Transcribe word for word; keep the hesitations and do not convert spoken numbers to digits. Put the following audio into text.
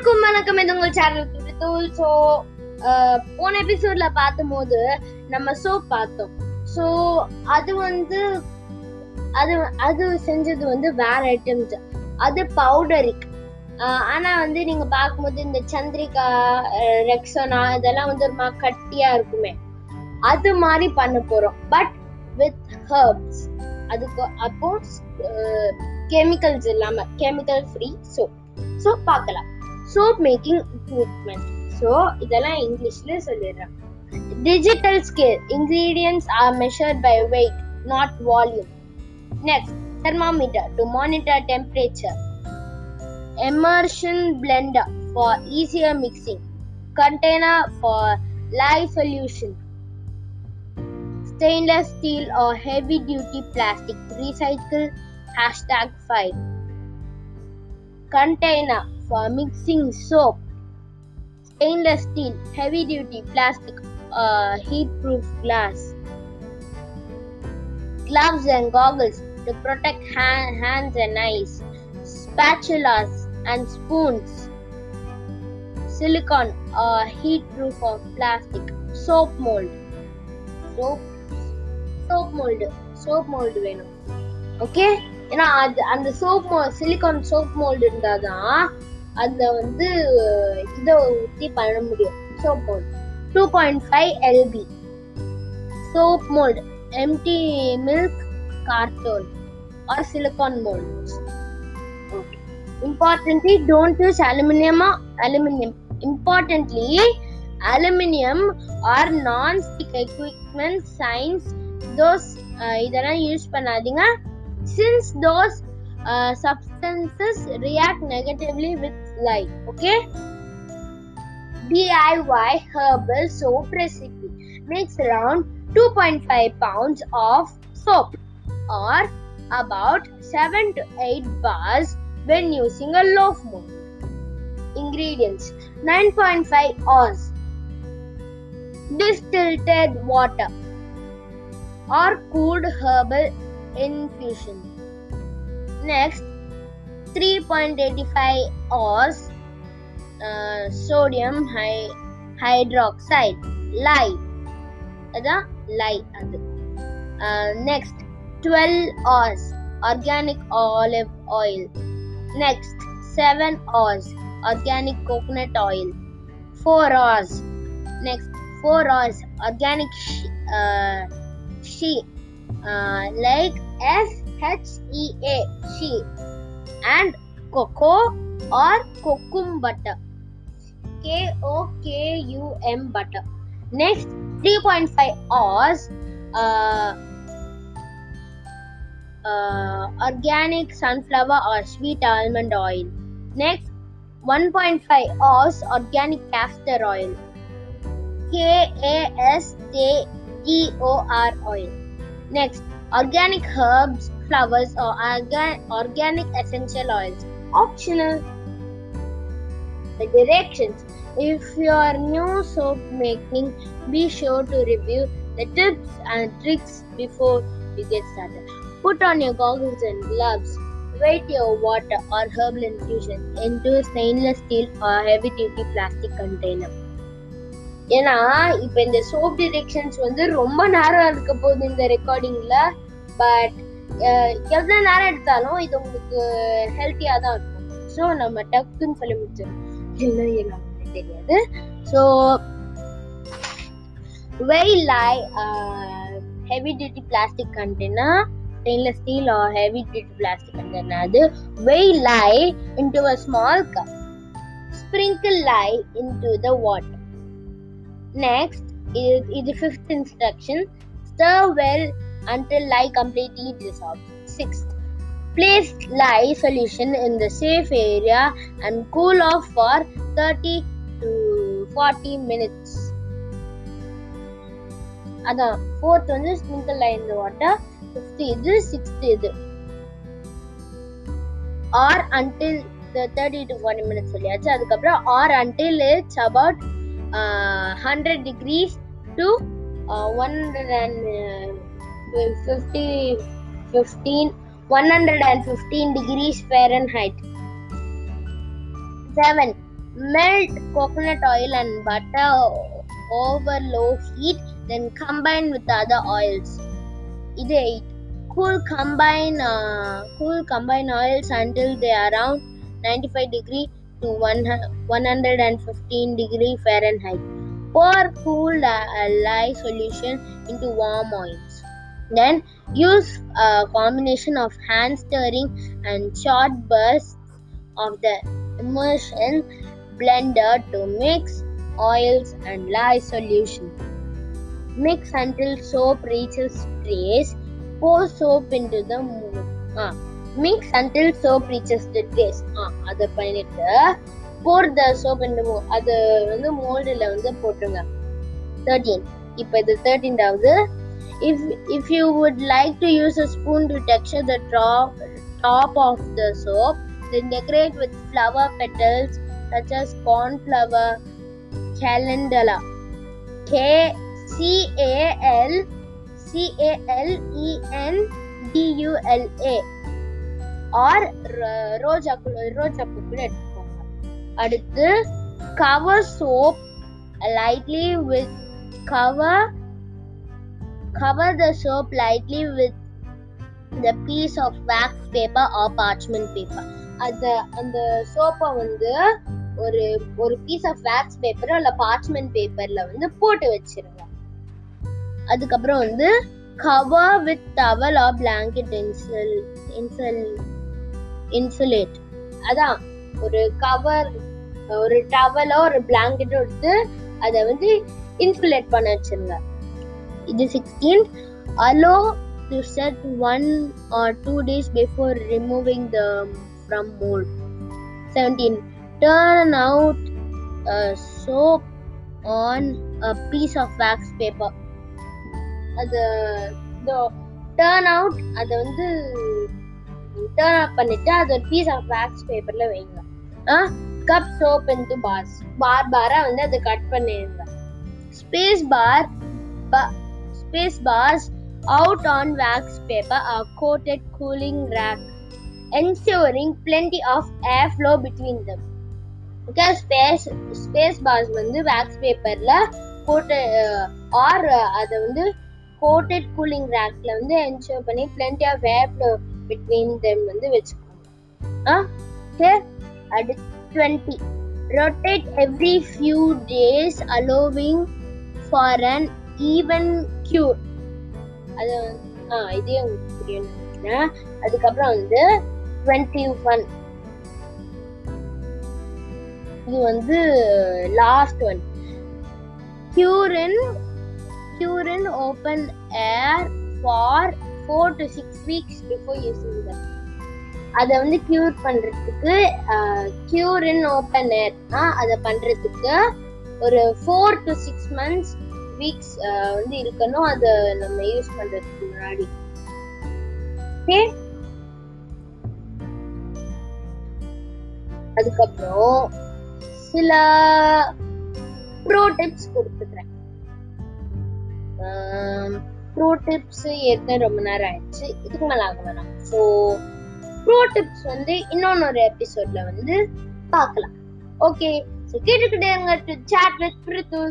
எல்லாருக்கும் வணக்கம். இது உங்கள் சேனல் துடித்தூள். ஸோ போன எபிசோட்ல பார்த்தும் போது நம்ம சோப் பார்த்தோம். ஸோ அது வந்து அது அது செஞ்சது வந்து வேற ஐட்டம்ஸ், அது பவுடரிக். ஆனா வந்து நீங்க பார்க்கும்போது இந்த சந்திரிகா, ரெக்ஸோனா இதெல்லாம் வந்து ஒரு மாதிரி கட்டியா இருக்குமே, அது மாதிரி பண்ண போறோம். But with herbs. அதுக்கு அப்போ கெமிக்கல்ஸ் இல்லாம கெமிக்கல் ஃப்ரீ சோப். ஸோ பார்க்கலாம். Soap making equipment. ஸோ இதெல்லாம் இங்கிலீஷ்ல சொல்லிடுறேன். Digital scale. Ingredients are measured by weight, not volume. Next, thermometer to monitor temperature. Immersion blender for easier mixing. Container for lye solution. Stainless steel or heavy duty plastic. Recycle. Hashtag five. Container for mixing soap. Stainless steel, heavy duty plastic, uh, heat proof glass. Gloves and goggles to protect hand, hands and eyes. Spatulas and spoons. Silicone or heat proof of plastic. Soap mold. Soap soap mould soap mould வேணும். Okay, ஏன்னா அது அந்த soap silicon soap mould இருந்தாதான் அந்த வந்து இதை ஊற்றி பண்ண முடியும். Soap mould two point five LB. Soap mould empty milk carton or silicone mould. Okay, importantly don't use அலுமினியமா aluminium importantly aluminium or non stick equipment. Since those uh, இதெல்லாம் use பண்ணாதீங்க. since those uh, substances react negatively with light. Okay, D I Y herbal soap recipe. Mix around two point five pounds of soap or about seven to eight bars when using a loaf mold. Ingredients: nine point five oz distilled water or cooled herbal infusion. Next, three point eight five oz uh, sodium hy- hydroxide. Lye. Adha? Lye. Adha. Uh, next, twelve oz organic olive oil. Next, seven oz organic coconut oil. four oz. Next, four oz organic sh- uh, she uh, like S H E A she and cocoa or kokum butter, K O K U M butter. Next, three point five oz uh, uh, organic sunflower or sweet almond oil. Next, one point five oz organic castor oil, K A S T E O R oil. Next, organic herbs, flowers or organ- organic essential oils. Optional. The directions. If you are new soap making, be sure to review the tips and tricks before you get started. Put on your goggles and gloves. Wet your water or herbal infusion into a stainless steel or heavy duty plastic container. ஏன்னா இப்ப இந்த soap directions வந்து ரொம்ப நேரம் இருக்க போகுது இந்த ரெக்கார்டிங்ல. But எவ்வளவு நேரம் எடுத்தாலும் இது உங்களுக்கு ஹெல்த்தியா தான் இருக்கும். ஸோ நம்ம டக்குன்னு சொல்லி முடிச்சிடும் தெரியாது. So weigh heavy duty plastic container, stainless steel or heavy duty plastic container, அது weigh lye into a small cup. Sprinkle lye into the water. Next is, is the fifth instruction. Stir well until lye completely dissolves. Sixth, place lye solution in the safe area and cool off for thirty to forty minutes. Adha, fourth one is sprinkle lye in the water. Fifth is, sixth is, or until the thirty to forty minutes. Adhukapra, or until it's about Uh, one hundred degrees to one hundred fifteen degrees Fahrenheit. Seven. Melt coconut oil and butter over low heat, then combine with other oils. It eight. Cool combine uh, cool combine oils until they are around ninety-five degree to one hundred fifteen degree Fahrenheit. Pour cool lye solution into warm oils. Then use a combination of hand stirring and short bursts of the immersion blender to mix oils and lye solution. Mix until soap reaches trace. Pour soap into the mold. Ah, mix until soap reaches the trace. Ah, other panetta. Pour the soap into the mold. Other in the mold illa vandu potunga. Thirteen. Ipa idu thirteen avudhu. If if you would like to use a spoon to texture the top top of the soap, then decorate with flower petals such as cornflower, calendula. K C A L C A L E N D U L A or ரோஜா ரோஜா பூ கூட எடுத்துக்கோங்க. அடுத்து cover soap lightly with cover cover the soap lightly with the piece of wax paper or parchment paper. அது அந்த சோப்பை வந்து ஒரு ஒரு பீஸ் ஆஃப் வேக்ஸ் பேப்பர் இல்லை பார்ச்மெண்ட் பேப்பர்ல வந்து போட்டு வச்சிருங்க. அதுக்கப்புறம் வந்து cover with towel or blanket insul insul insulate. அதான் ஒரு கவர் ஒரு டவலோ ஒரு பிளாங்கெட்டோ எடுத்து அதை வந்து இன்சுலேட் பண்ண வச்சிருங்க. இது sixteen. Allow to set one or two days before removing the from mould. Seventeen. Turn out uh, soap on a piece of wax paper. அது turn out அது வந்து turn up பண்ணிட்டு அது ஒரு piece of wax paperல வைங்க. Cup soap into bars. Bar barra வந்து அது cut பண்ணிடுங்க. Space bar ba- space bars out on wax paper are coated cooling rack, ensuring plenty of air flow between them. Okay, space space bars வந்து wax paperல coat or அது வந்து coated cooling rackல வந்து ensure பண்ணி plenty of air flow between them வந்து வெச்சுக்கோங்க. Okay, அடுத்து twenty. Rotate every few days allowing for an even cure. அது ஆ இதே உங்களுக்கு புரியணும்னா அதுக்கப்புறம் வந்து twenty-one. இது வந்து last one. Cure in cure in open air for four to six weeks before using them. அத வந்து cure பண்றதுக்கு cure in open air ஆ அத பண்றதுக்கு ஒரு four to six months weeks வந்து இருக்கணும். அத நம்ம யூஸ் பண்றதுக்கு முன்னாடி ஓகே. அதுக்கப்புறம் சில ப்ரோ டிப்ஸ் கொடுத்துக்கிறேன். ப்ரோ டிப்ஸ் ஏற்கனவே ரொம்ப நேரம் ஆயிடுச்சு, இதுக்கு மேல ஆக வேணாம். ஸோ ப்ரோ டிப்ஸ் வந்து இன்னொன்னொரு எபிசோட்ல வந்து பார்க்கலாம். ஓகே, ஸோ கேட்டுக்கிட்டே இருங்க. டு சாட் வித் பிரித்து.